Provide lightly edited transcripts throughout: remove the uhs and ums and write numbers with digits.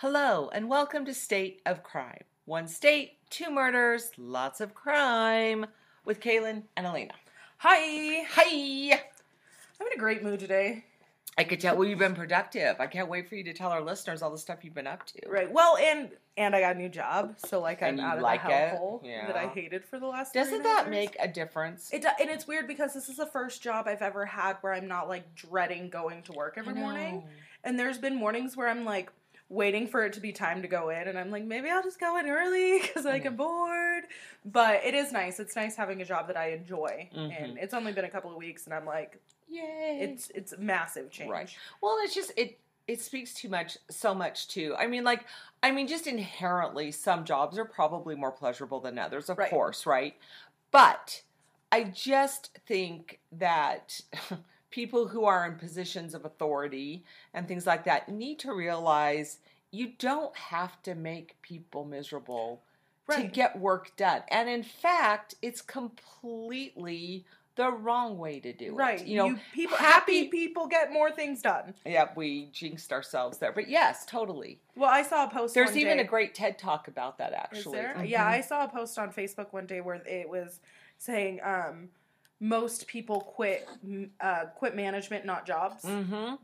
Hello, and welcome to State of Crime. One state, two murders, lots of crime, with Kaylin and Elena. Hi! Hi! I'm in a great mood today. I could tell. Well, you've been productive. I can't wait for you to tell our listeners all the stuff you've been up to. Right. Well, and I got a new job, so like I'm out of the hellhole that I hated for the last. Doesn't that make a difference? It does, and it's weird because this is the first job I've ever had where I'm not like dreading going to work every morning. And there's been mornings where I'm like waiting for it to be time to go in, and I'm like, maybe I'll just go in early because like I'm bored. But it is nice. It's nice having a job that I enjoy, and it's only been a couple of weeks, and I'm like, yay! It's a massive change. Right. Well, it's just it speaks too much, so much too. I mean, just inherently, some jobs are probably more pleasurable than others, of course, right? But I just think that people who are in positions of authority and things like that need to realize you don't have to make people miserable to get work done. And in fact, it's completely the wrong way to do it. You know, happy people get more things done. Yeah, we jinxed ourselves there. But yes, totally. Well, I saw a post one day. There's even a great TED Talk about that, actually. Is there? Yeah, I saw a post on Facebook one day where it was saying, most people quit management, not jobs,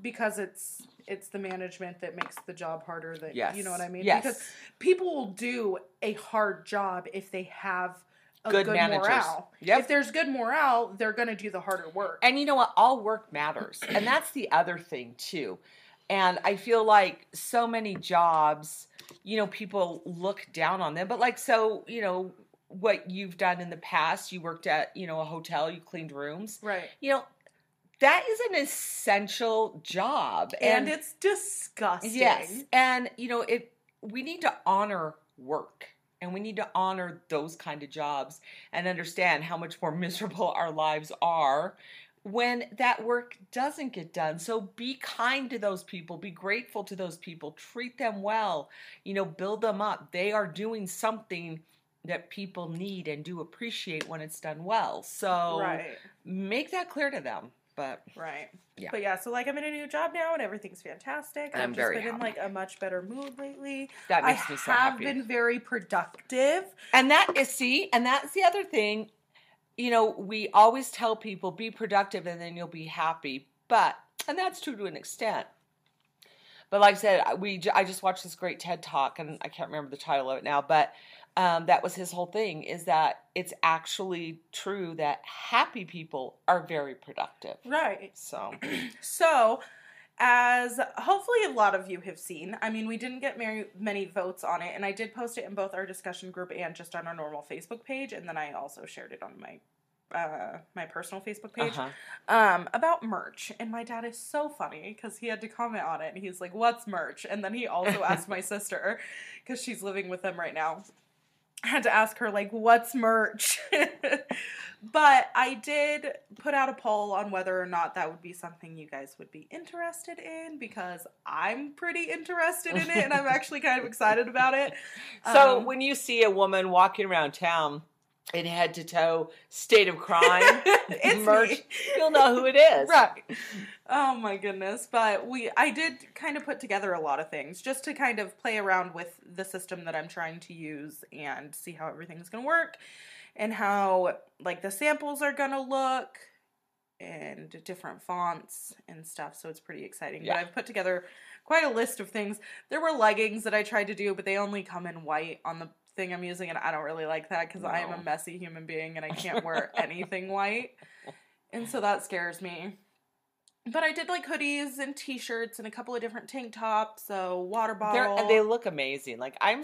because it's the management that makes the job harder. That you know what I mean? Yes. Because people will do a hard job if they have a good morale. Yep. If there's good morale, they're going to do the harder work. And you know what? All work matters, and that's the other thing too. And I feel like so many jobs, you know, people look down on them, but like so, you know, what you've done in the past, you worked at, you know, a hotel, you cleaned rooms. Right. You know, that is an essential job. And it's disgusting. Yes. And, you know, we need to honor work. And we need to honor those kind of jobs and understand how much more miserable our lives are when that work doesn't get done. So be kind to those people. Be grateful to those people. Treat them well. You know, build them up. They are doing something that people need and do appreciate when it's done well. So make that clear to them. But yeah, so like I'm in a new job now and everything's fantastic. I've just been happy. In like a much better mood lately. That makes me so happy. I have been very productive. And that's the other thing. You know, we always tell people be productive and then you'll be happy. And that's true to an extent. But like I said, I just watched this great TED Talk and I can't remember the title of it now, but that was his whole thing, is that it's actually true that happy people are very productive. Right. So, as hopefully a lot of you have seen, I mean, we didn't get many votes on it, and I did post it in both our discussion group and just on our normal Facebook page, and then I also shared it on my personal Facebook page, about merch. And my dad is so funny because he had to comment on it, and he's like, what's merch? And then he also asked my sister, because she's living with them right now. I had to ask her, like, what's merch? But I did put out a poll on whether or not that would be something you guys would be interested in, because I'm pretty interested in it, and I'm actually kind of excited about it. So when you see a woman walking around town in head to toe State of Crime merch, you'll know who it is. Right. Oh, my goodness. But I did kind of put together a lot of things just to kind of play around with the system that I'm trying to use and see how everything's going to work and how, like, the samples are going to look and different fonts and stuff. So it's pretty exciting. Yeah. But I've put together quite a list of things. There were leggings that I tried to do, but they only come in white on the thing I'm using, and I don't really like that because I am a messy human being and I can't wear anything white, and so that scares me. But I did like hoodies and t-shirts and a couple of different tank tops, so water bottle. They look amazing. Like I'm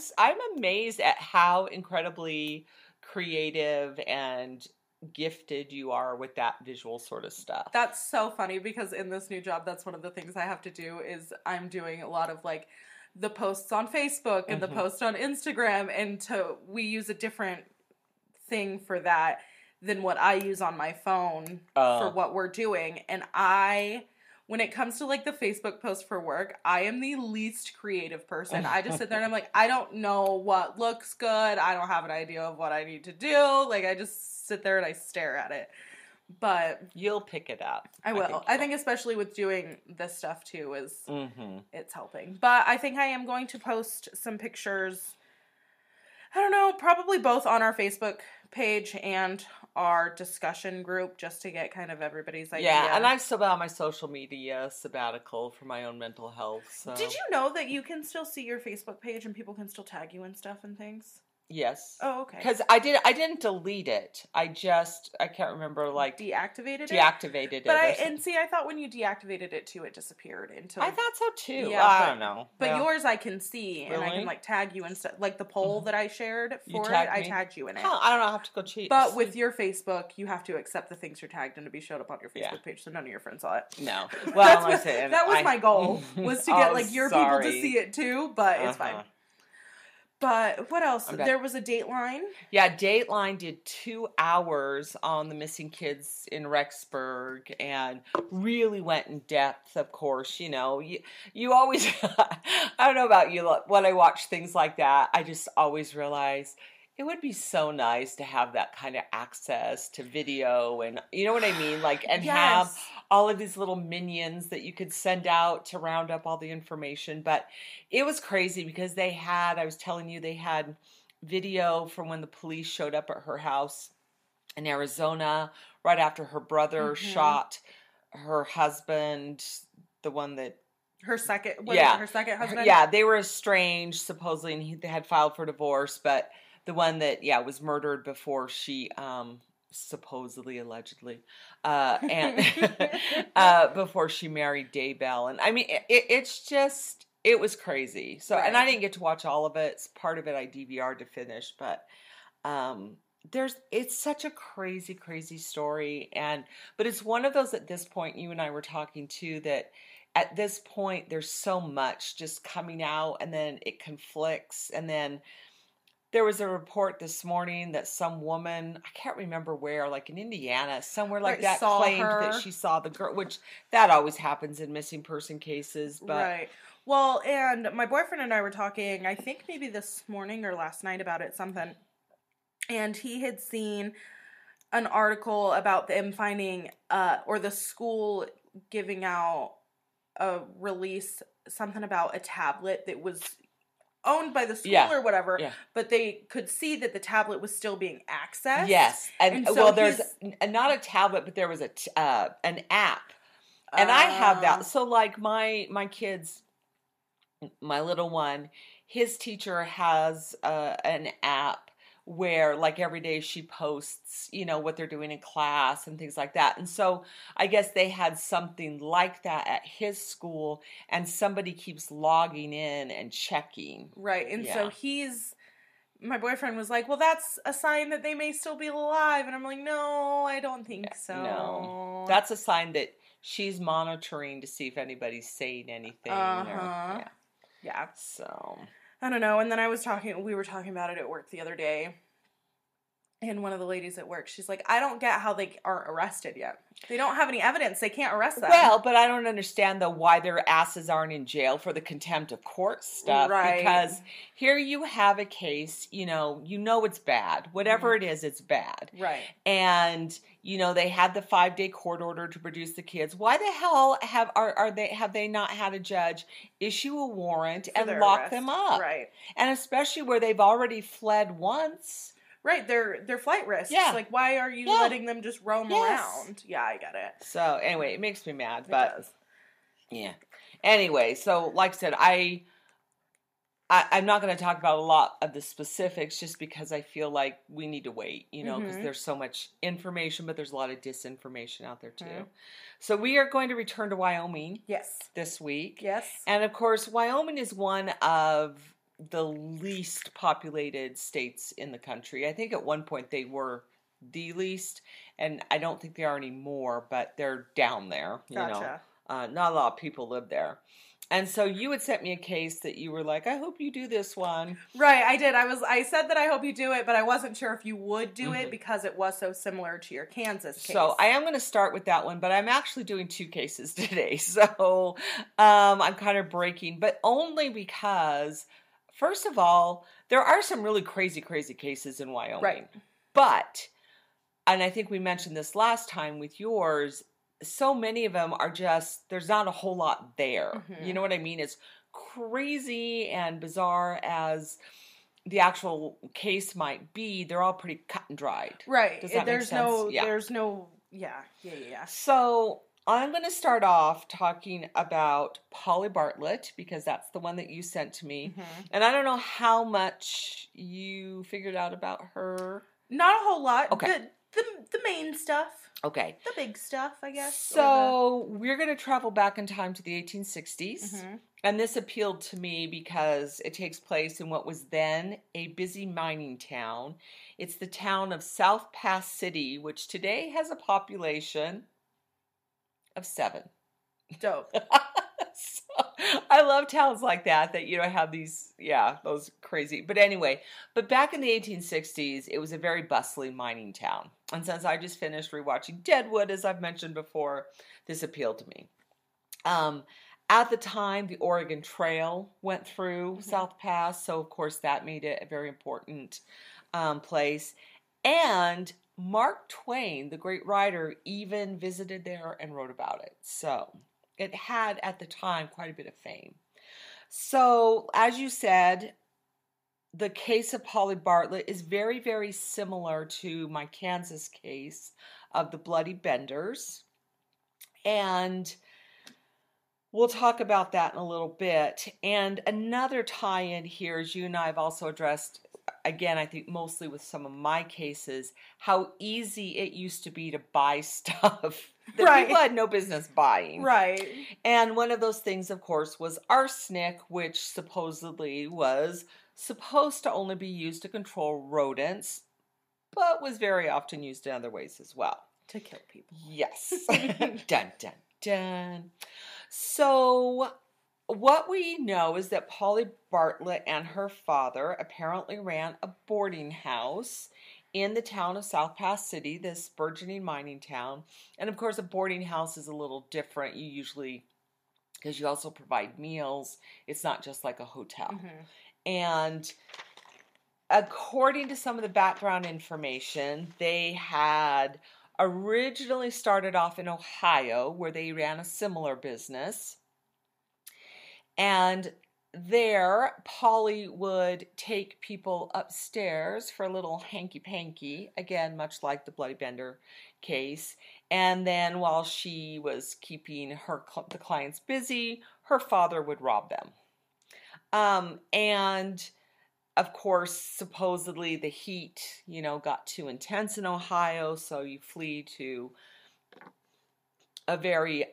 amazed at how incredibly creative and gifted you are with that visual sort of stuff. That's so funny because in this new job, that's one of the things I have to do is I'm doing a lot of like the posts on Facebook and the posts on Instagram, and we use a different thing for that than what I use on my phone for what we're doing. And when it comes to like the Facebook post for work, I am the least creative person. I just sit there and I'm like, I don't know what looks good. I don't have an idea of what I need to do. Like I just sit there and I stare at it. But you'll pick it up. I will. I think especially with doing this stuff too is it's helping. But I think I am going to post some pictures. I don't know, probably both on our Facebook page and our discussion group just to get kind of everybody's idea. Yeah, and I'm still on my social media sabbatical for my own mental health. So. Did you know that you can still see your Facebook page and people can still tag you and stuff and things? Yes. Oh, okay. Because I didn't delete it. I can't remember, like... Deactivated it. And see, I thought when you deactivated it, too, it disappeared until... I thought so, too. Yeah, I don't know. But yeah. Yours I can see, really? And I can, like, tag you and stuff. Like, the poll that I shared for it, I tagged you in it. Oh, I don't know. I have to go cheat. But with your Facebook, you have to accept the things you're tagged in to be showed up on your Facebook page, so none of your friends saw it. No. Well, that was my goal, was to get, like, your people to see it, too, but it's fine. But what else? There was a Dateline. Yeah, Dateline did 2 hours on the missing kids in Rexburg and really went in depth, of course. You know, you always, I don't know about you, when I watch things like that, I just always realize it would be so nice to have that kind of access to video and, you know what I mean? Like, and have all of these little minions that you could send out to round up all the information. But it was crazy because they had video from when the police showed up at her house in Arizona right after her brother shot her husband, the one that... her second husband? Yeah, they were estranged, supposedly, and they had filed for divorce, but... The one that, was murdered before she, allegedly, and before she married Daybell. And I mean, it was crazy. So, and I didn't get to watch all of it. Part of it I DVR'd to finish, but, it's such a crazy, crazy story. But it's one of those at this point, you and I were talking too, that at this point, there's so much just coming out and then it conflicts and then, there was a report this morning that some woman, I can't remember where, like in Indiana, somewhere like that, claimed that she saw the girl, which that always happens in missing person cases. But. Right. Well, and my boyfriend and I were talking, I think maybe this morning or last night about it, something. And he had seen an article about them finding, or the school giving out a release, something about a tablet that was owned by the school or whatever, but they could see that the tablet was still being accessed. Yes, and so well, there's not a tablet, but there was an app, and I have that. So, like my kids, my little one, his teacher has an app where, like, every day she posts, you know, what they're doing in class and things like that. And so I guess they had something like that at his school, and somebody keeps logging in and checking. Right. And so my boyfriend was like, well, that's a sign that they may still be alive. And I'm like, no, I don't think so. No. That's a sign that she's monitoring to see if anybody's saying anything. So... I don't know, and then we were talking about it at work the other day, and one of the ladies at work, she's like, I don't get how they aren't arrested yet. They don't have any evidence. They can't arrest them. Well, but I don't understand, though, why their asses aren't in jail for the contempt of court stuff. Right. Because here you have a case, you know it's bad. Whatever it is, it's bad. Right. And... You know, they had the 5-day court order to produce the kids. Why the hell have they not had a judge issue a warrant and lock them up? Right. And especially where they've already fled once. Right, they're flight risks. Yeah. Like, why are you letting them just roam around? Yeah, I get it. So anyway, it makes me mad, but it does. Yeah. Anyway, so like I said, I'm not going to talk about a lot of the specifics just because I feel like we need to wait, because there's so much information, but there's a lot of disinformation out there too. Mm-hmm. So we are going to return to Wyoming this week. Yes. And of course, Wyoming is one of the least populated states in the country. I think at one point they were the least, and I don't think they are anymore, but they're down there, Gotcha. Not a lot of people live there. And so you had sent me a case that you were like, I hope you do this one. Right, I did. I said that I hope you do it, but I wasn't sure if you would do it because it was so similar to your Kansas case. So I am going to start with that one, but I'm actually doing 2 cases today. So I'm kind of breaking, but only because, first of all, there are some really crazy, crazy cases in Wyoming. Right. But and I think we mentioned this last time with yours, so many of them are just, there's not a whole lot there. Mm-hmm. You know what I mean? It's crazy and bizarre as the actual case might be, they're all pretty cut and dried. Right. Does that make sense? Yeah. So I'm going to start off talking about Polly Bartlett, because that's the one that you sent to me. Mm-hmm. And I don't know how much you figured out about her. Not a whole lot. Okay. The main stuff. Okay. The big stuff, I guess. So we're going to travel back in time to the 1860s. Mm-hmm. And this appealed to me because it takes place in what was then a busy mining town. It's the town of South Pass City, which today has a population of 7. Dope. So, I love towns like that, you know, have these, those crazy. But anyway, back in the 1860s, it was a very bustling mining town. And since I just finished rewatching Deadwood, as I've mentioned before, this appealed to me. At the time, the Oregon Trail went through mm-hmm. South Pass, so of course that made it a very important place. And Mark Twain, the great writer, even visited there and wrote about it. So it had, at the time, quite a bit of fame. So, as you said, the case of Polly Bartlett is very, very similar to my Kansas case of the Bloody Benders. And we'll talk about that in a little bit. And another tie-in here is you and I have also addressed, again, I think mostly with some of my cases, how easy it used to be to buy stuff that right. people had no business buying. Right. And one of those things, of course, was arsenic, which supposedly was supposed to only be used to control rodents, but was very often used in other ways as well. To kill people. Yes. Dun, dun, dun. So, what we know is that Polly Bartlett and her father apparently ran a boarding house in the town of South Pass City, this burgeoning mining town. And, of course, a boarding house is a little different. You usually, because you also provide meals, it's not just like a hotel. Mm-hmm. And according to some of the background information, they had originally started off in Ohio, where they ran a similar business. And there, Polly would take people upstairs for a little hanky-panky, again, much like the Bloody Bender case. And then while she was keeping the clients busy, her father would rob them. And of course, supposedly the heat, got too intense in Ohio, so you flee to a very,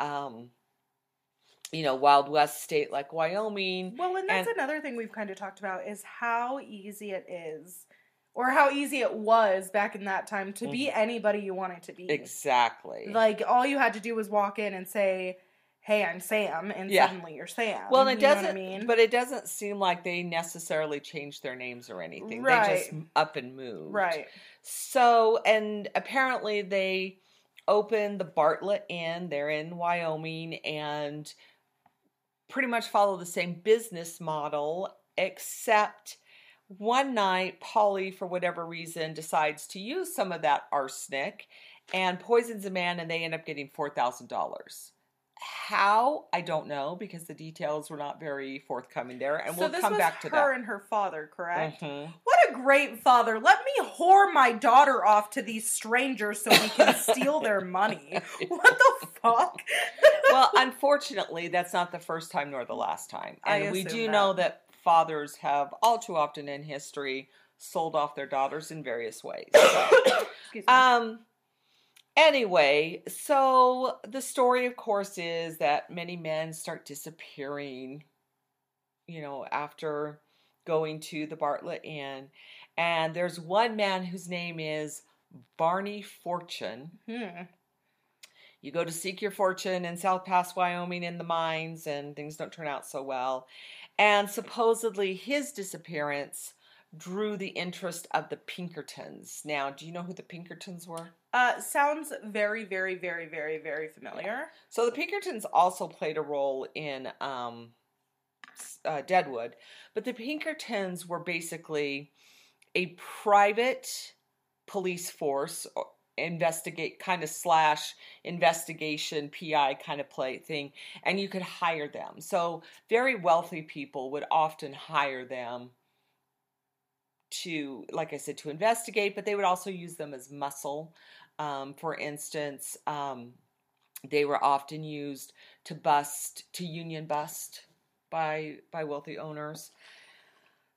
Wild West state like Wyoming. Well, and that's another thing we've kind of talked about is how easy it is, or how easy it was back in that time to mm-hmm. be anybody you wanted to be. Exactly. Like, all you had to do was walk in and say, hey, I'm Sam, and suddenly you're Sam. Well, and it doesn't seem like they necessarily changed their names or anything. Right. They just up and moved. Right. So, and apparently they opened the Bartlett Inn. They're in Wyoming, and pretty much follow the same business model, except one night, Polly, for whatever reason, decides to use some of that arsenic and poisons a man, and they end up getting $4,000. How? I don't know, because the details were not very forthcoming there, and we'll come back to that. So this was her and her father, correct? Mm-hmm. What a great father. Let me whore my daughter off to these strangers so we can steal their money. What the fuck? Well, unfortunately, that's not the first time nor the last time. And we do know that fathers have all too often in history sold off their daughters in various ways. So, excuse me. Anyway, so the story, of course, is that many men start disappearing, after going to the Bartlett Inn. And there's one man whose name is Barney Fortune. Hmm. You go to seek your fortune in South Pass, Wyoming, in the mines, and things don't turn out so well. And supposedly his disappearance drew the interest of the Pinkertons. Now, do you know who the Pinkertons were? Sounds very, very, very, very, very familiar. Yeah. So the Pinkertons also played a role in Deadwood, but the Pinkertons were basically a private police force investigate kind of slash investigation PI kind of play thing, and you could hire them. So very wealthy people would often hire them to, like I said, to investigate, but they would also use them as muscle. For instance, they were often used to union bust by wealthy owners.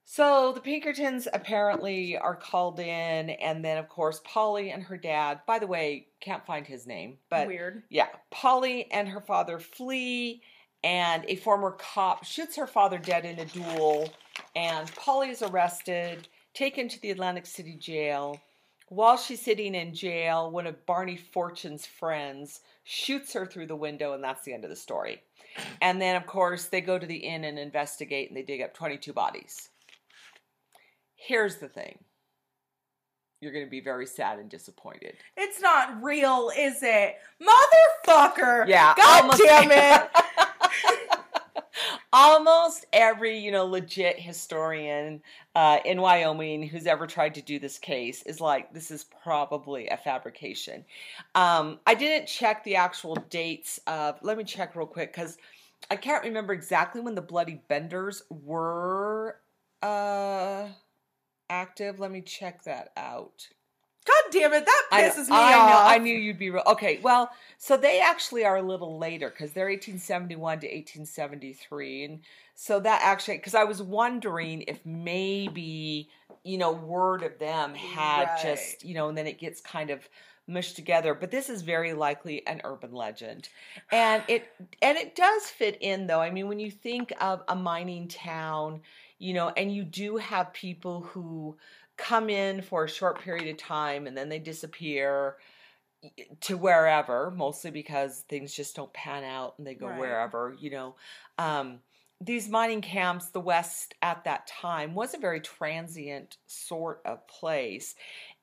So the Pinkertons apparently are called in, and then, of course, Polly and her dad, by the way, can't find his name, but weird. Yeah. Polly and her father flee, and a former cop shoots her father dead in a duel, and Polly is arrested, taken to the Atlantic City jail. While she's sitting in jail, one of Barney Fortune's friends shoots her through the window, and that's the end of the story. And then, of course, they go to the inn and investigate, and they dig up 22 bodies. Here's the thing. You're going to be very sad and disappointed. It's not real, is it? Motherfucker! Yeah. God damn it! Almost every, legit historian in Wyoming who's ever tried to do this case is like, this is probably a fabrication. I didn't check the actual dates of, let me check real quick, because I can't remember exactly when the Bloody Benders were active. Let me check that out. God damn it, that pisses me off. I knew you'd be real. Okay, well, so they actually are a little later, because they're 1871 to 1873. And so that actually, because I was wondering if maybe, word of them had right. Just, and then it gets kind of mushed together. But this is very likely an urban legend. And it does fit in, though. I mean, when you think of a mining town, and you do have people who come in for a short period of time and then they disappear to wherever, mostly because things just don't pan out and they go right. Wherever, these mining camps, the West at that time was a very transient sort of place.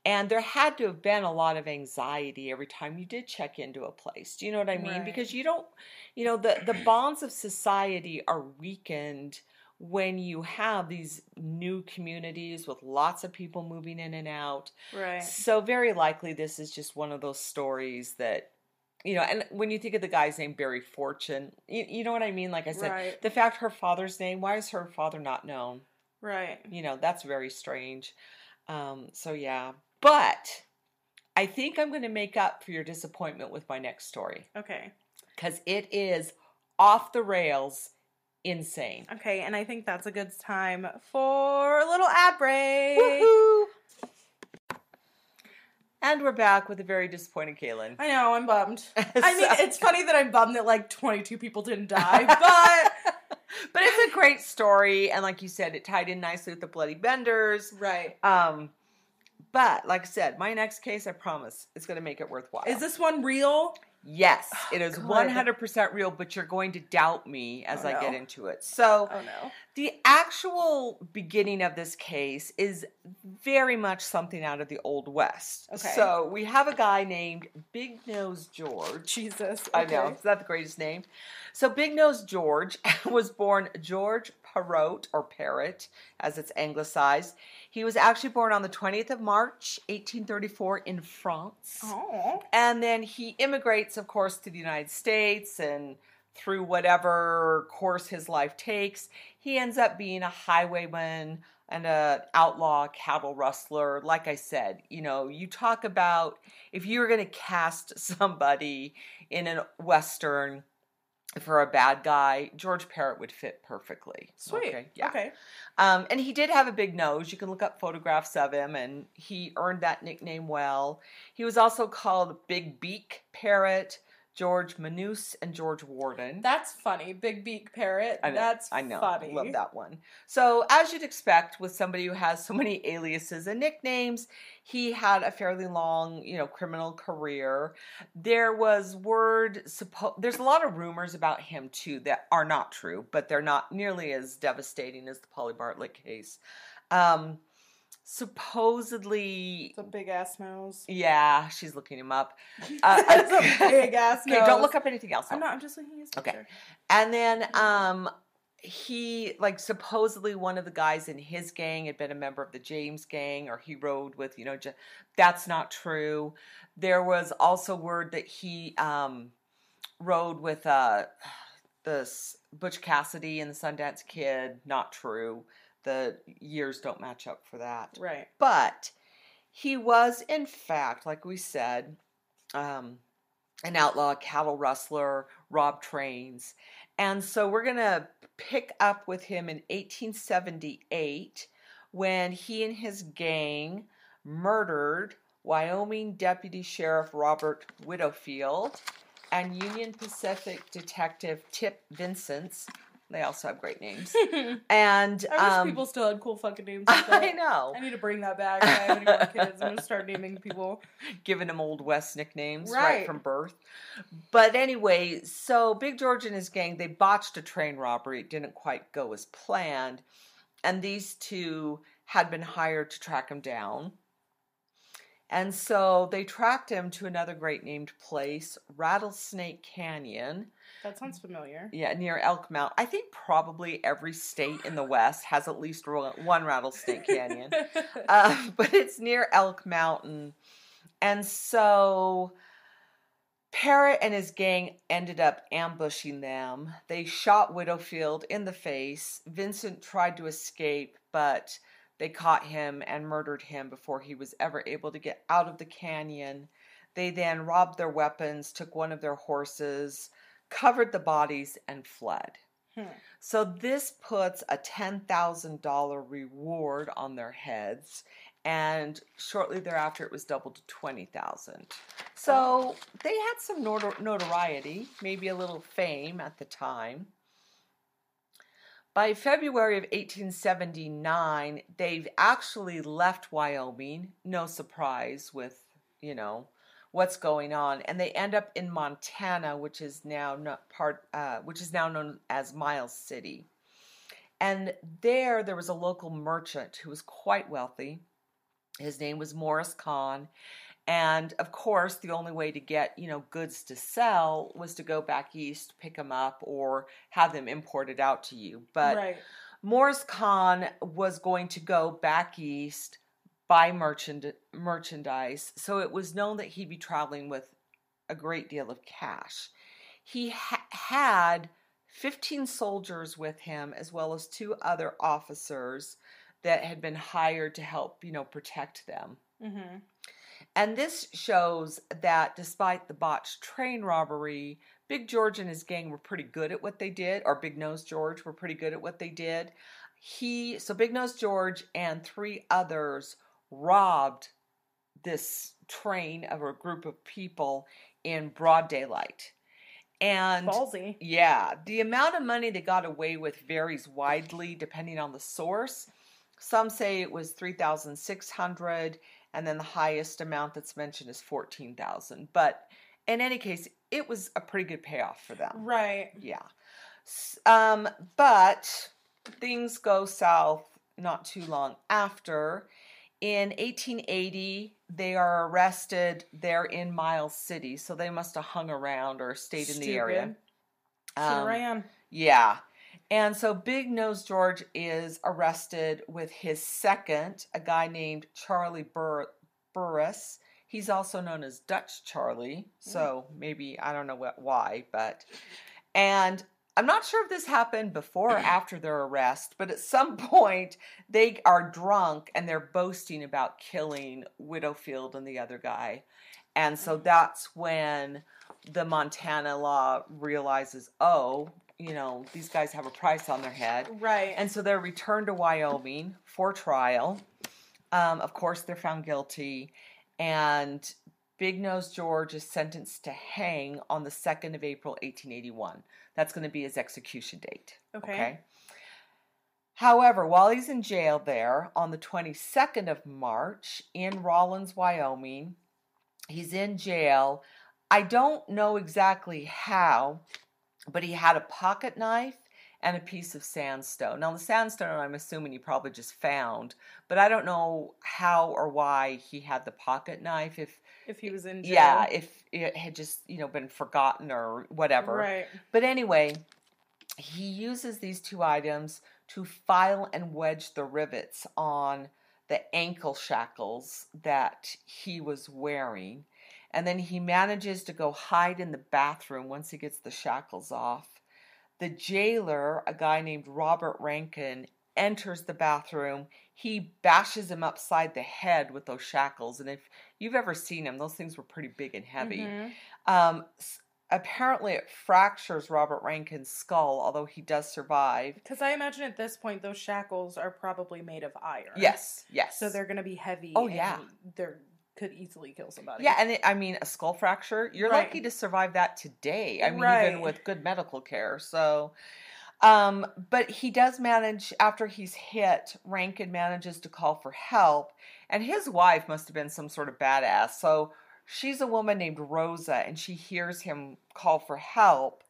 And there had to have been a lot of anxiety every time you did check into a place. Do you know what I mean? Right. Because you don't, the bonds of society are weakened when you have these new communities with lots of people moving in and out. Right. So very likely this is just one of those stories that, and when you think of the guy's name, Barry Fortune, you know what I mean? Like I said, right. The fact her father's name, why is her father not known? Right. That's very strange. So yeah, but I think I'm going to make up for your disappointment with my next story. Okay. Because it is off the rails insane. Okay, and I think that's a good time for a little ad break. Woohoo! And we're back with a very disappointed Kaylin. I know, I'm bummed. It's funny that I'm bummed that 22 people didn't die, but but it's a great story, and like you said, it tied in nicely with the Bloody Benders. Right. But like I said, my next case, I promise, is going to make it worthwhile. Is this one real? Yes, it is 100% real, but you're going to doubt me as I get into it. So the actual beginning of this case is very much something out of the Old West. Okay. So we have a guy named Big Nose George. Jesus. Okay. I know. It's not the greatest name. So Big Nose George was born George Parrot, or Parrot, as it's anglicized. He was actually born on the 20th of March, 1834, in France. Oh. And then he immigrates, of course, to the United States, and through whatever course his life takes, he ends up being a highwayman and an outlaw cattle rustler. Like I said, you talk about if you were going to cast somebody in a Western for a bad guy, George Parrot would fit perfectly. Sweet. Okay. Yeah. Okay. And he did have a big nose. You can look up photographs of him, and he earned that nickname well. He was also called Big Beak Parrot, George Manus, and George Warden. That's funny. Big Beak Parrot. I know. Funny. Love that one. So as you'd expect with somebody who has so many aliases and nicknames, he had a fairly long, criminal career. There was there's a lot of rumors about him too that are not true, but they're not nearly as devastating as the Polly Bartlett case. Supposedly, it's a big ass nose. Yeah, she's looking him up. It's a big ass nose. Okay, don't look up anything else. I'm just looking at his picture. Okay, and then he, like, supposedly one of the guys in his gang had been a member of the James gang, or he rode with, you know, that's not true. There was also word that he rode with this Butch Cassidy and the Sundance Kid. Not true. The years don't match up for that. Right. But he was, in fact, like we said, an outlaw, cattle rustler, robbed trains. And so we're going to pick up with him in 1878 when he and his gang murdered Wyoming Deputy Sheriff Robert Widowfield and Union Pacific Detective Tip Vincents. They also have great names. And I wish people still had cool fucking names like that. I know. I need to bring that back. I have any more kids. I'm going to start naming people. Giving them Old West nicknames right from birth. But anyway, so Big George and his gang, they botched a train robbery. It didn't quite go as planned. And these two had been hired to track him down. And so they tracked him to another great named place, Rattlesnake Canyon. That sounds familiar. Yeah, near Elk Mountain. I think probably every state in the West has at least one Rattlesnake Canyon. But it's near Elk Mountain. And so Parrot and his gang ended up ambushing them. They shot Widowfield in the face. Vincent tried to escape, but they caught him and murdered him before he was ever able to get out of the canyon. They then robbed their weapons, took one of their horses, covered the bodies, and fled. So this puts a $10,000 reward on their heads, and shortly thereafter it was doubled to $20,000. So they had some notoriety, maybe a little fame at the time. By February of 1879, they've actually left Wyoming, no surprise with, you know, what's going on, and they end up in Montana, which is now known as Miles City. And there was a local merchant who was quite wealthy. His name was Morris Kahn, and of course, the only way to get, you know, goods to sell was to go back east, pick them up, or have them imported out to you. But right, Morris Kahn was going to go back east, buy merchandise, so it was known that he'd be traveling with a great deal of cash. He had 15 soldiers with him, as well as two other officers that had been hired to help, you know, protect them. Mm-hmm. And this shows that despite the botched train robbery, Big George and his gang were pretty good at what they did, or Big Nose George were pretty good at what they did. So Big Nose George and three others robbed this train of a group of people in broad daylight. And ballsy. Yeah, the amount of money they got away with varies widely depending on the source. Some say it was $3,600, and then the highest amount that's mentioned is $14,000. But in any case, it was a pretty good payoff for them. Right. Yeah. But things go south not too long after. In 1880, they are arrested. They're in Miles City, so they must have hung around or stayed in the area. Sure I am. Yeah. And so Big Nose George is arrested with his second, a guy named Charlie Burris. He's also known as Dutch Charlie, so maybe, I don't know why, but... And I'm not sure if this happened before or after their arrest, but at some point they are drunk and they're boasting about killing Widowfield and the other guy. And so that's when the Montana law realizes, oh, you know, these guys have a price on their head. Right. And so they're returned to Wyoming for trial. Of course, they're found guilty. And Big Nose George is sentenced to hang on the 2nd of April, 1881. That's going to be his execution date. Okay. However, while he's in jail there, on the 22nd of March in Rawlins, Wyoming, he's in jail. I don't know exactly how, but he had a pocket knife and a piece of sandstone. Now, the sandstone, I'm assuming he probably just found, but I don't know how or why he had the pocket knife. If he was in jail. Yeah, if it had just, you know, been forgotten or whatever. Right. But anyway, he uses these two items to file and wedge the rivets on the ankle shackles that he was wearing. And then he manages to go hide in the bathroom once he gets the shackles off. The jailer, a guy named Robert Rankin, enters the bathroom. He bashes him upside the head with those shackles. And if you've ever seen him, those things were pretty big and heavy. Mm-hmm. Apparently it fractures Robert Rankin's skull, although he does survive. Because I imagine at this point those shackles are probably made of iron. Yes, yes. So they're going to be heavy. Oh, yeah. They're... could easily kill somebody. Yeah, and a skull fracture, you're right. Lucky to survive that today. Right. Even with good medical care. So, but he does manage, after he's hit, Rankin manages to call for help, and his wife must have been some sort of badass. So she's a woman named Rosa, and she hears him call for help.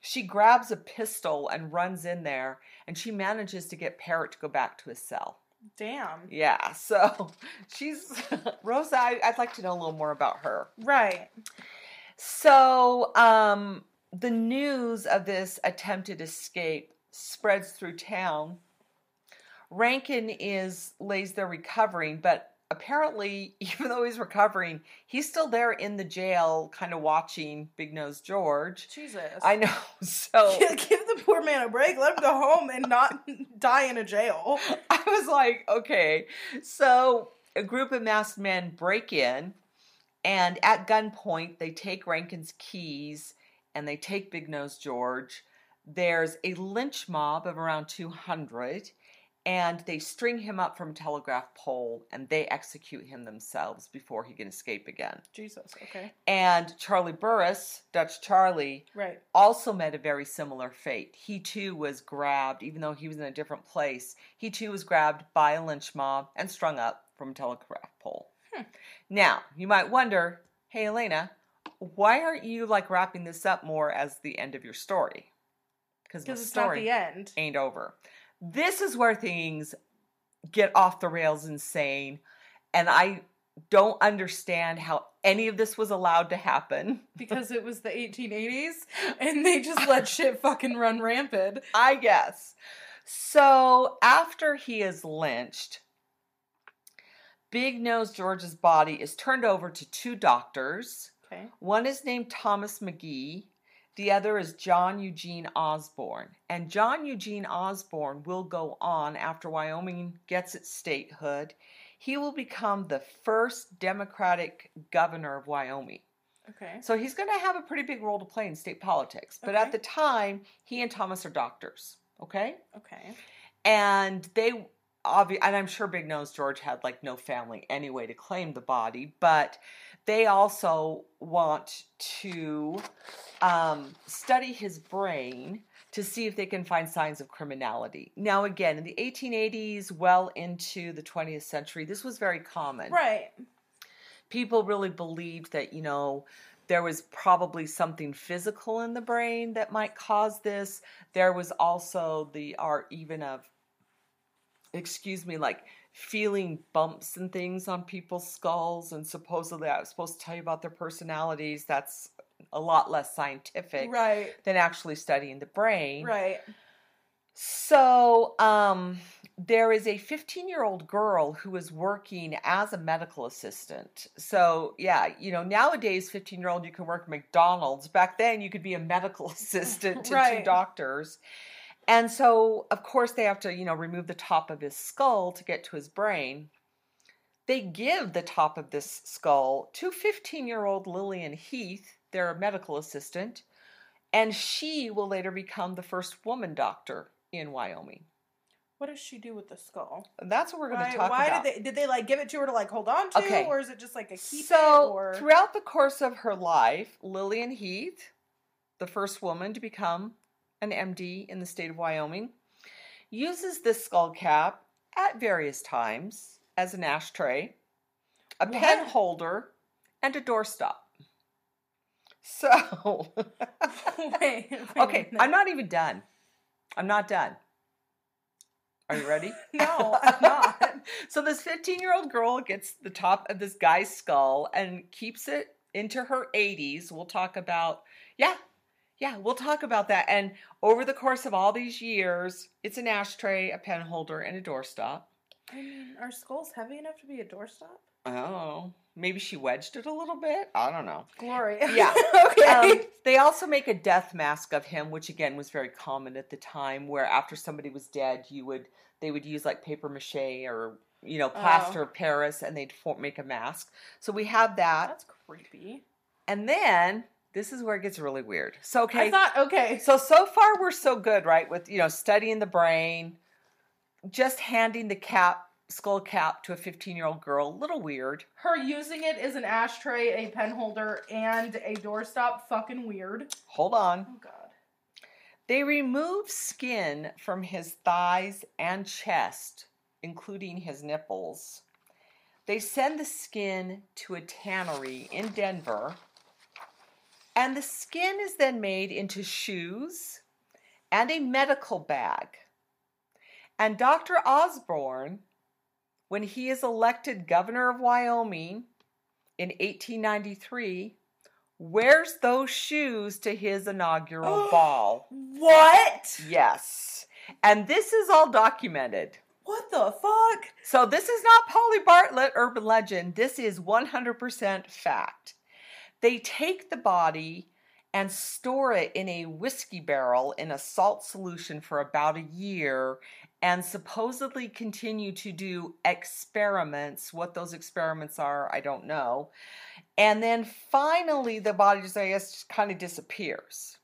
She grabs a pistol and runs in there, and she manages to get Parrot to go back to his cell. Damn. Yeah, so she's... Rosa, I'd like to know a little more about her. Right. So, the news of this attempted escape spreads through town. Rankin lays there recovering, but apparently, even though he's recovering, he's still there in the jail, kind of watching Big Nose George. Jesus. I know. So give the poor man a break. Let him go home and not die in a jail. I was like, okay. So a group of masked men break in, and at gunpoint, they take Rankin's keys, and they take Big Nose George. There's a lynch mob of around 200, and they string him up from a telegraph pole, and they execute him themselves before he can escape again. Jesus, okay. And Charlie Burris, Dutch Charlie, right, also met a very similar fate. He, too, was grabbed, even though he was in a different place, he, too, was grabbed by a lynch mob and strung up from a telegraph pole. Now, you might wonder, hey, Elena, why aren't you, wrapping this up more as the end of your story? Because the story ain't over. This is where things get off the rails insane, and I don't understand how any of this was allowed to happen. Because it was the 1880s, and they just let shit fucking run rampant. I guess. So, after he is lynched, Big Nose George's body is turned over to two doctors. Okay. One is named Thomas McGee. The other is John Eugene Osborne. And John Eugene Osborne will go on after Wyoming gets its statehood. He will become the first Democratic governor of Wyoming. Okay. So he's going to have a pretty big role to play in state politics. But at the time, he and Thomas are doctors. Okay? Okay. And they... and I'm sure Big Nose George had, no family anyway to claim the body, but they also want to study his brain to see if they can find signs of criminality. Now, again, in the 1880s, well into the 20th century, this was very common. Right. People really believed that, there was probably something physical in the brain that might cause this. There was also the art even of feeling bumps and things on people's skulls, and supposedly I was supposed to tell you about their personalities. That's a lot less scientific than actually studying the brain. Right. So, there is a 15-year-old girl who is working as a medical assistant. So, yeah, nowadays, 15-year-old, you can work at McDonald's. Back then, you could be a medical assistant to two doctors. And so, of course, they have to, remove the top of his skull to get to his brain. They give the top of this skull to 15-year-old Lillian Heath, their medical assistant, and she will later become the first woman doctor in Wyoming. What does she do with the skull? That's what we're going to talk about. Did they give it to her to hold on to, or is it just a keep it? Or... throughout the course of her life, Lillian Heath, the first woman to become an MD in the state of Wyoming, uses this skull cap at various times as an ashtray, a pen holder, and a doorstop. So, wait, I'm not done. Are you ready? No, I'm not. So this 15-year-old girl gets the top of this guy's skull and keeps it into her 80s. We'll talk about, Yeah, we'll talk about that. And over the course of all these years, it's an ashtray, a pen holder, and a doorstop. I mean, are skulls heavy enough to be a doorstop? Oh, maybe she wedged it a little bit. I don't know. Glory. Yeah. Okay. They also make a death mask of him, which again was very common at the time, where after somebody was dead, they would use like paper mache or plaster of Paris, and they'd make a mask. So we have that. That's creepy. And then this is where it gets really weird. So okay, I thought okay. So far we're so good, right? With studying the brain, just handing the skull cap to a 15-year-old girl, a little weird. Her using it as an ashtray, a pen holder, and a doorstop, fucking weird. Hold on. Oh, God. They remove skin from his thighs and chest, including his nipples. They send the skin to a tannery in Denver, and the skin is then made into shoes and a medical bag. And Dr. Osborne, when he is elected governor of Wyoming in 1893, wears those shoes to his inaugural ball. What? Yes. And this is all documented. What the fuck? So this is not Polly Bartlett urban legend. This is 100% fact. They take the body and store it in a whiskey barrel in a salt solution for about a year, and supposedly continue to do experiments. What those experiments are, I don't know. And then finally, the body just, I guess, just kind of disappears.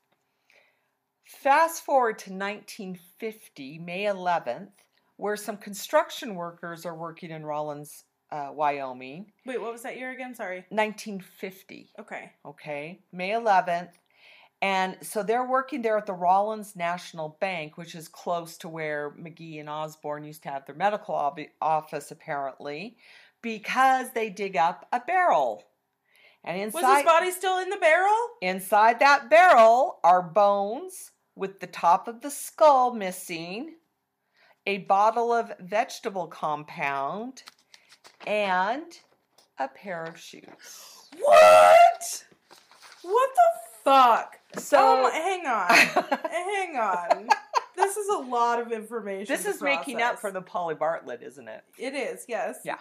Fast forward to 1950, May 11th, where some construction workers are working in Rawlins, Wyoming. Wait, what was that year again? Sorry. 1950. Okay. May 11th. And so they're working there at the Rawlins National Bank, which is close to where McGee and Osborne used to have their medical office, apparently, because they dig up a barrel. And inside, was his body still in the barrel? Inside that barrel are bones with the top of the skull missing, a bottle of vegetable compound, and a pair of shoes. What? What the fuck? So hang on. This is a lot of information. This is making up for the Polly Bartlett, isn't it? It is, yes. Yeah.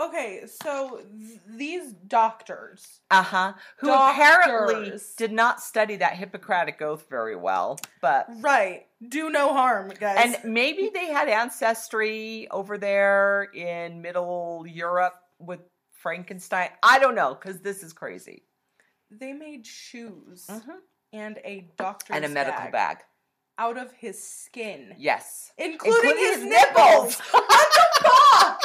Okay, so these doctors. Who apparently did not study that Hippocratic Oath very well, but. Right. Do no harm, guys. And maybe they had ancestry over there in Middle Europe with Frankenstein. I don't know, because this is crazy. They made shoes and a doctor's and a medical bag out of his skin. Yes. Including his nipples. What the fuck?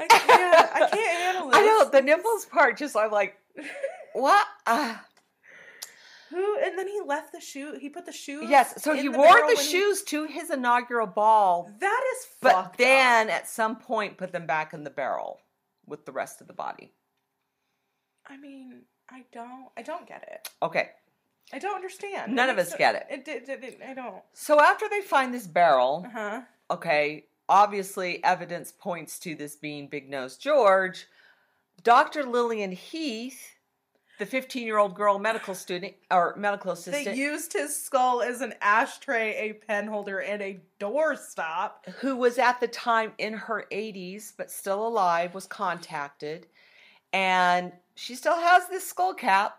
I can't handle this. I know, the nipples part, just I'm like, what? Who? And then he left the shoe. He put the shoes. Yes, so he wore the shoes to his inaugural ball. That is fucked up. But then at some point put them back in the barrel with the rest of the body. I mean, I don't get it. Okay. I don't understand. None of us get it. I don't. So after they find this barrel, okay, obviously, evidence points to this being Big Nose George. Dr. Lillian Heath, the 15-year-old girl medical student or medical assistant, they used his skull as an ashtray, a pen holder, and a doorstop. Who was at the time in her 80s but still alive, was contacted, and she still has this skull cap.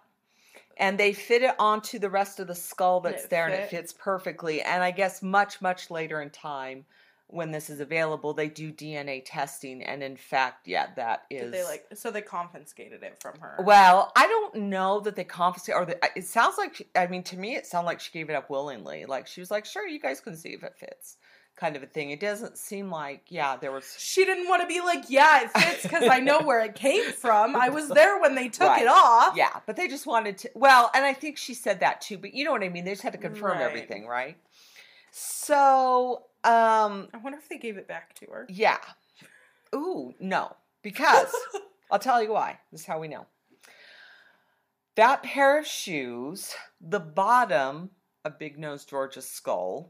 And they fit it onto the rest of the skull that's there, and it fits perfectly. And I guess much, much later in time, when this is available, they do DNA testing, and in fact, yeah, that is. Did they so they confiscated it from her. Well, I don't know that they confiscated, it sounds like. To me, it sounded like she gave it up willingly. Like she was like, "Sure, you guys can see if it fits," kind of a thing. It doesn't seem like, there was. She didn't want to be like, "Yeah, it fits," because I know where it came from. I was there when they took it off. Yeah, but they just wanted to. Well, and I think she said that too. But you know what I mean? They just had to confirm everything, right? So. I wonder if they gave it back to her. Yeah. Ooh, no. Because, I'll tell you why. This is how we know. That pair of shoes, the bottom of Big Nose George's skull,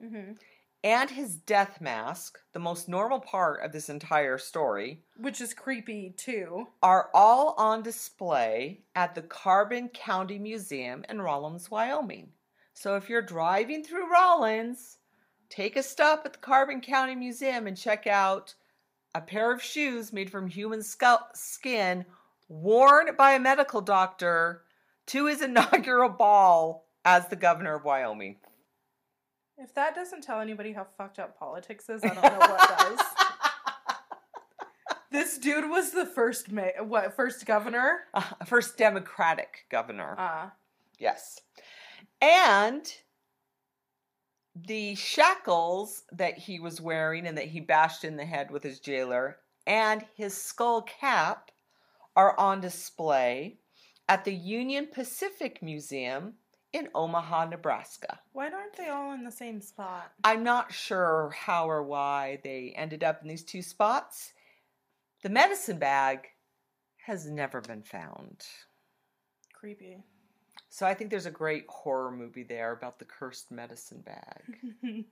and his death mask, the most normal part of this entire story, which is creepy too, are all on display at the Carbon County Museum in Rawlins, Wyoming. So if you're driving through Rawlins, take a stop at the Carbon County Museum and check out a pair of shoes made from human skin worn by a medical doctor to his inaugural ball as the governor of Wyoming. If that doesn't tell anybody how fucked up politics is, I don't know what does. This dude was the first governor? First Democratic governor. Yes. And the shackles that he was wearing and that he bashed in the head with his jailer and his skull cap are on display at the Union Pacific Museum in Omaha, Nebraska. Why aren't they all in the same spot? I'm not sure how or why they ended up in these two spots. The medicine bag has never been found. Creepy. So I think there's a great horror movie there about the cursed medicine bag.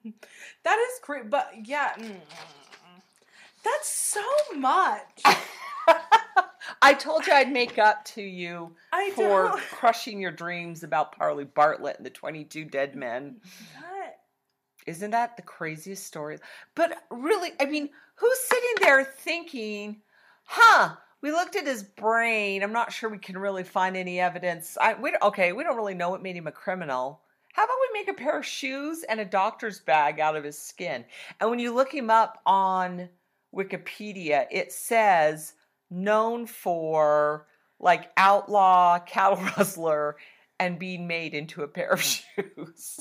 That is creepy, but yeah. That's so much. I told you I'd make up to you for crushing your dreams about Polly Bartlett and the 22 dead men. What? Isn't that the craziest story? But really, I mean, who's sitting there thinking, we looked at his brain. I'm not sure we can really find any evidence. We don't really know what made him a criminal. How about we make a pair of shoes and a doctor's bag out of his skin? And when you look him up on Wikipedia, it says known for like outlaw, cattle rustler, and being made into a pair of shoes.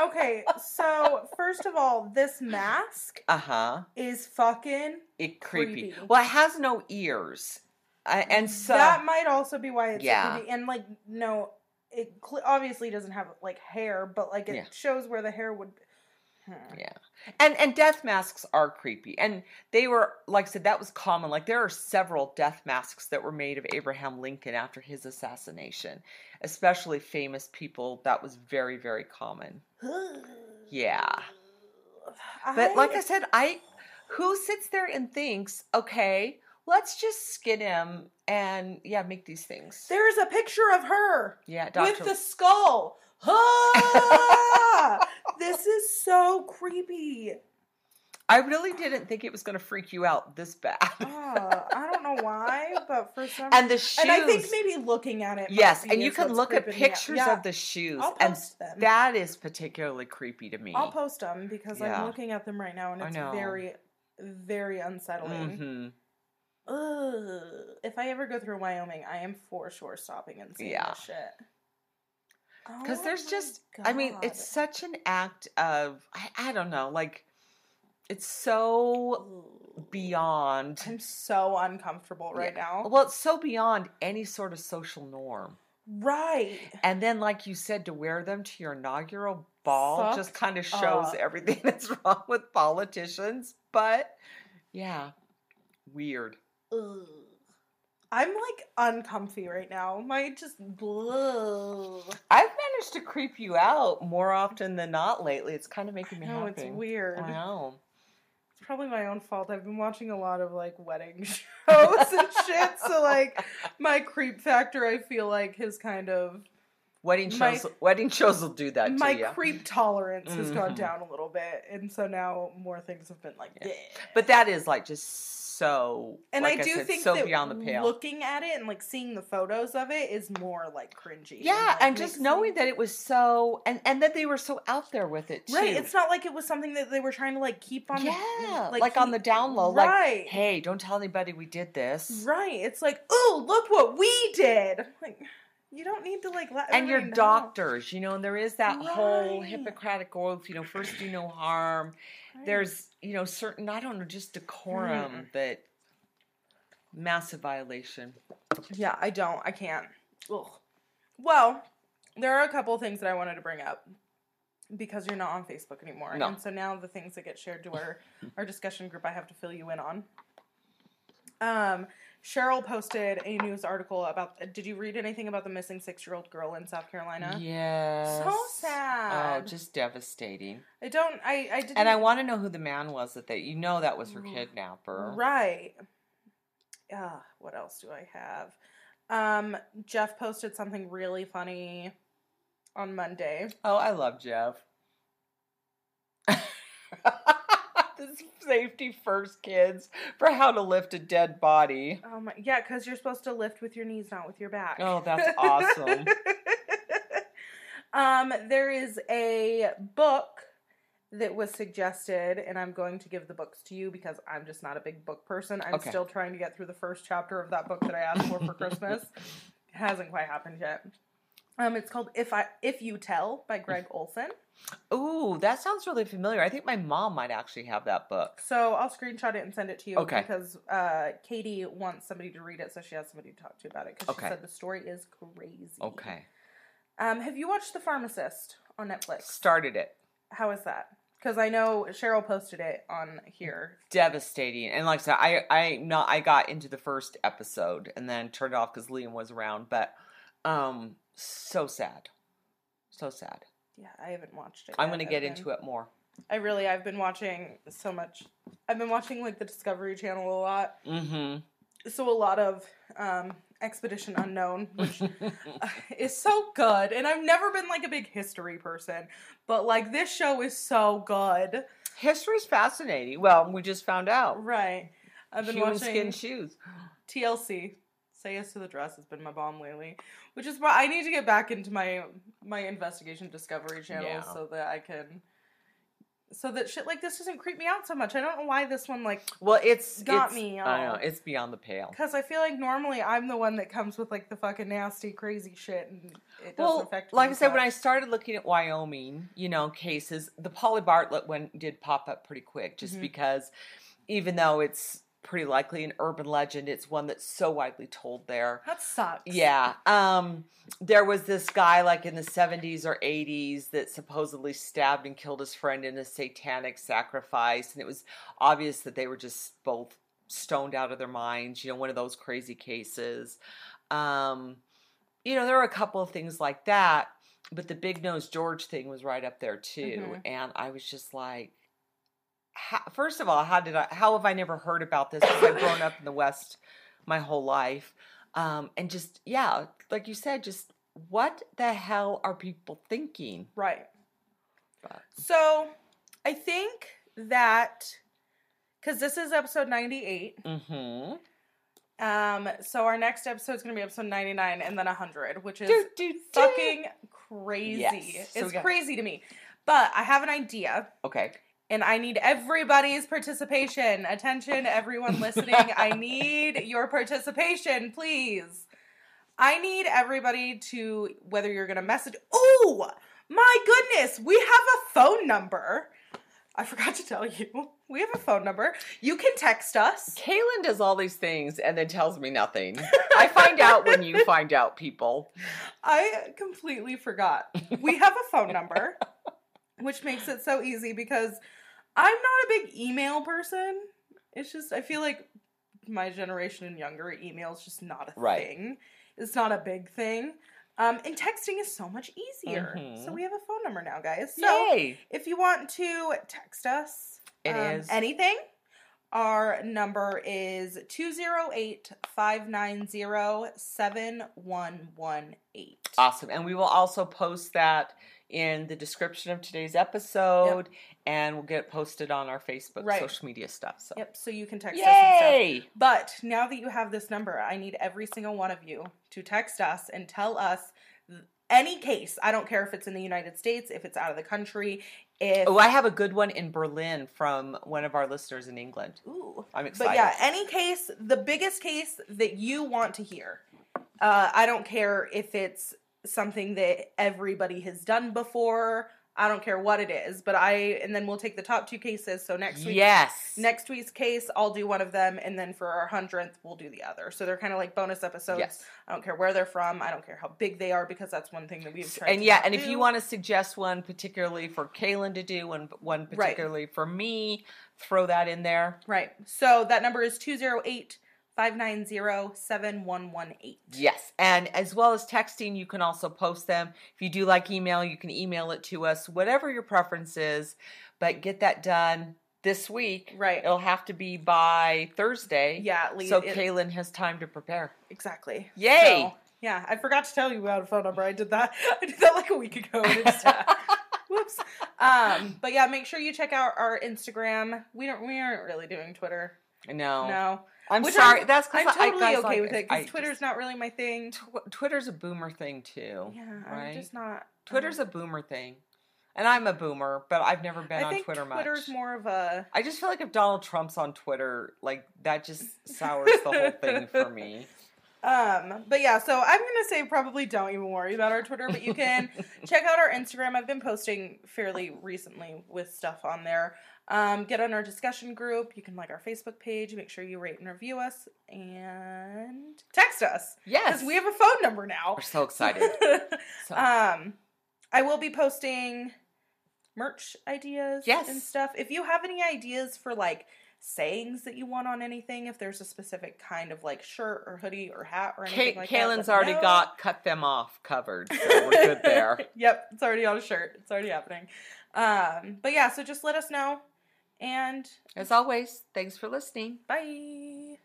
Okay, so first of all, this mask is fucking creepy. Well, it has no ears. And so that might also be why it's creepy. And like, no, it obviously doesn't have like hair, but like it shows where the hair would be. Yeah. And death masks are creepy. And they were, like I said, that was common. Like there are several death masks that were made of Abraham Lincoln after his assassination. Especially famous people. That was very, very common. Yeah. But like I said, who sits there and thinks, okay, let's just skin him and make these things. There's a picture of her. Yeah, with the skull. This is so creepy. I really didn't think it was going to freak you out this bad. I don't know why, but for some reason. And the shoes. And I think maybe looking at it. Yes, and you can look at pictures of the shoes. I'll post them. That is particularly creepy to me. I'll post them because I'm looking at them right now and it's very, very unsettling. Mm-hmm. Ugh. If I ever go through Wyoming, I am for sure stopping and seeing this shit. Because there's just, I mean, it's such an act of, I don't know, like, it's so beyond. I'm so uncomfortable right now. Well, it's so beyond any sort of social norm. Right. And then, like you said, to wear them to your inaugural ball just kind of shows everything that's wrong with politicians. But, weird. Ugh. I'm, like, uncomfy right now. I've managed to creep you out more often than not lately. It's kind of making me happy. It's weird. I know. It's probably my own fault. I've been watching a lot of, like, wedding shows and shit. So, like, my creep factor, I feel like, has kind of... wedding shows will do that to you. My creep tolerance has gone down a little bit. And so now more things have been like... Yeah. But that is, like, just... I think beyond the pale. Looking at it and like seeing the photos of it is more like cringy. Yeah, and just knowing that it was so, and that they were so out there with it too. Right, it's not like it was something that they were trying to like keep on. Yeah, like on the down low. Right. Like, hey, don't tell anybody we did this. Right. It's like, ooh, look what we did. Like, you don't need to like let. And your doctors, and there is that whole Hippocratic oath. First do no harm. Right. There's, certain, I don't know, just decorum that massive violation. Yeah, I can't. Ugh. Well, there are a couple of things that I wanted to bring up because you're not on Facebook anymore. No. And so now the things that get shared to our discussion group, I have to fill you in on. Cheryl posted a news article about, did you read anything about the missing 6-year-old girl in South Carolina? Yes. So sad. Wow, just devastating. I didn't. And I want to know who the man was that was her kidnapper. Right. What else do I have? Jeff posted something really funny on Monday. Oh, I love Jeff. This safety first, kids, for how to lift a dead body. Oh my, yeah, because you're supposed to lift with your knees, not with your back. Oh, that's awesome. There is a book that was suggested, and I'm going to give the books to you because I'm just not a big book person. I'm still trying to get through the first chapter of that book that I asked for Christmas. It hasn't quite happened yet. It's called If You Tell by Greg Olson. Ooh, that sounds really familiar. I think my mom might actually have that book. So I'll screenshot it and send it to you because Katie wants somebody to read it, so she has somebody to talk to about it because she said the story is crazy. Okay. Have you watched The Pharmacist on Netflix? Started it. How is that? Because I know Cheryl posted it on here. Devastating. And like I said, I got into the first episode and then turned it off because Liam was around, but so sad. So sad. Yeah, I haven't watched it yet. I'm going to get into it more. I've been watching so much. I've been watching like the Discovery Channel a lot. Mm-hmm. So a lot of Expedition Unknown, which is so good. And I've never been like a big history person, but like this show is so good. History's fascinating. Well, we just found out. Right. I've been watching Human Skin Shoes. TLC. Say Yes to the Dress has been my bomb lately, which is why I need to get back into my investigation Discovery Channel so that I can, so that shit like this doesn't creep me out so much. I don't know why this one got me. I know, it's beyond the pale. Because I feel like normally I'm the one that comes with like the fucking nasty, crazy shit, and it doesn't affect me. Like I said, when I started looking at Wyoming, cases, the Polly Bartlett one did pop up pretty quick, just because, even though it's pretty likely an urban legend, it's one that's so widely told there. That sucks. Yeah. There was this guy like in the 70s or 80s that supposedly stabbed and killed his friend in a satanic sacrifice. And it was obvious that they were just both stoned out of their minds. One of those crazy cases. There were a couple of things like that. But the Big Nose George thing was right up there too. Mm-hmm. And I was just like, first of all, how have I never heard about this? Because I've grown up in the West my whole life. And just, yeah, like you said, just what the hell are people thinking? Right. But. So I think that, because this is episode 98. Mm-hmm. So our next episode is going to be episode 99 and then 100, which is fucking crazy. Yes. It's crazy to me. But I have an idea. Okay. And I need everybody's participation. Attention, everyone listening. I need your participation, please. I need everybody to, whether you're going to message. Oh, my goodness. We have a phone number. I forgot to tell you. We have a phone number. You can text us. Kaylin does all these things and then tells me nothing. I find out when you find out, people. I completely forgot. We have a phone number, which makes it so easy because I'm not a big email person. It's just, I feel like my generation and younger, email is just not a thing. It's not a big thing. And texting is so much easier. Mm-hmm. So we have a phone number now, guys. So if you want to text us anything, our number is 208-590-7118. Awesome. And we will also post that in the description of today's episode, and we'll get it posted on our Facebook social media stuff. So. Yep, so you can text us and stuff. But now that you have this number, I need every single one of you to text us and tell us any case. I don't care if it's in the United States, if it's out of the country. I have a good one in Berlin from one of our listeners in England. Ooh. I'm excited. But yeah, any case, the biggest case that you want to hear. I don't care if it's something that everybody has done before. I don't care what it is, but and then we'll take the top two cases. So next week's case, I'll do one of them. And then for our 100th, we'll do the other. So they're kind of like bonus episodes. Yes. I don't care where they're from. I don't care how big they are, because that's one thing that we've tried to do. And if you want to suggest one particularly for Kaylin to do and one particularly for me, throw that in there. Right. So that number is 208 590-7118. Yes, and as well as texting, you can also post them. If you do like email, you can email it to us, whatever your preference is, but get that done this week. Right. It'll have to be by Thursday. Yeah, at least. So Kaylin has time to prepare. Exactly. Yay! So, yeah, I forgot to tell you about a phone number. I did that like a week ago. And it's, whoops. But yeah, make sure you check out our Instagram. We aren't really doing Twitter. No. I'm sorry. That's because I'm totally okay with it because Twitter's not really my thing. Twitter's a boomer thing too. Yeah, right? I'm just not. Twitter's a boomer thing, and I'm a boomer, but I've never been on Twitter much. Twitter's more of a. I just feel like if Donald Trump's on Twitter, like that just sours the whole thing for me. But yeah, so I'm going to say probably don't even worry about our Twitter, but you can check out our Instagram. I've been posting fairly recently with stuff on there. Get on our discussion group. You can like our Facebook page. Make sure you rate and review us and text us. Yes. Because we have a phone number now. We're so excited. I will be posting merch ideas and stuff. If you have any ideas for like sayings that you want on anything, if there's a specific kind of like shirt or hoodie or hat or anything like that. Kaylin's already got cut them off covered, so we're good there. Yep, it's already on a shirt. It's already happening. But yeah, so just let us know. And as always, thanks for listening. Bye.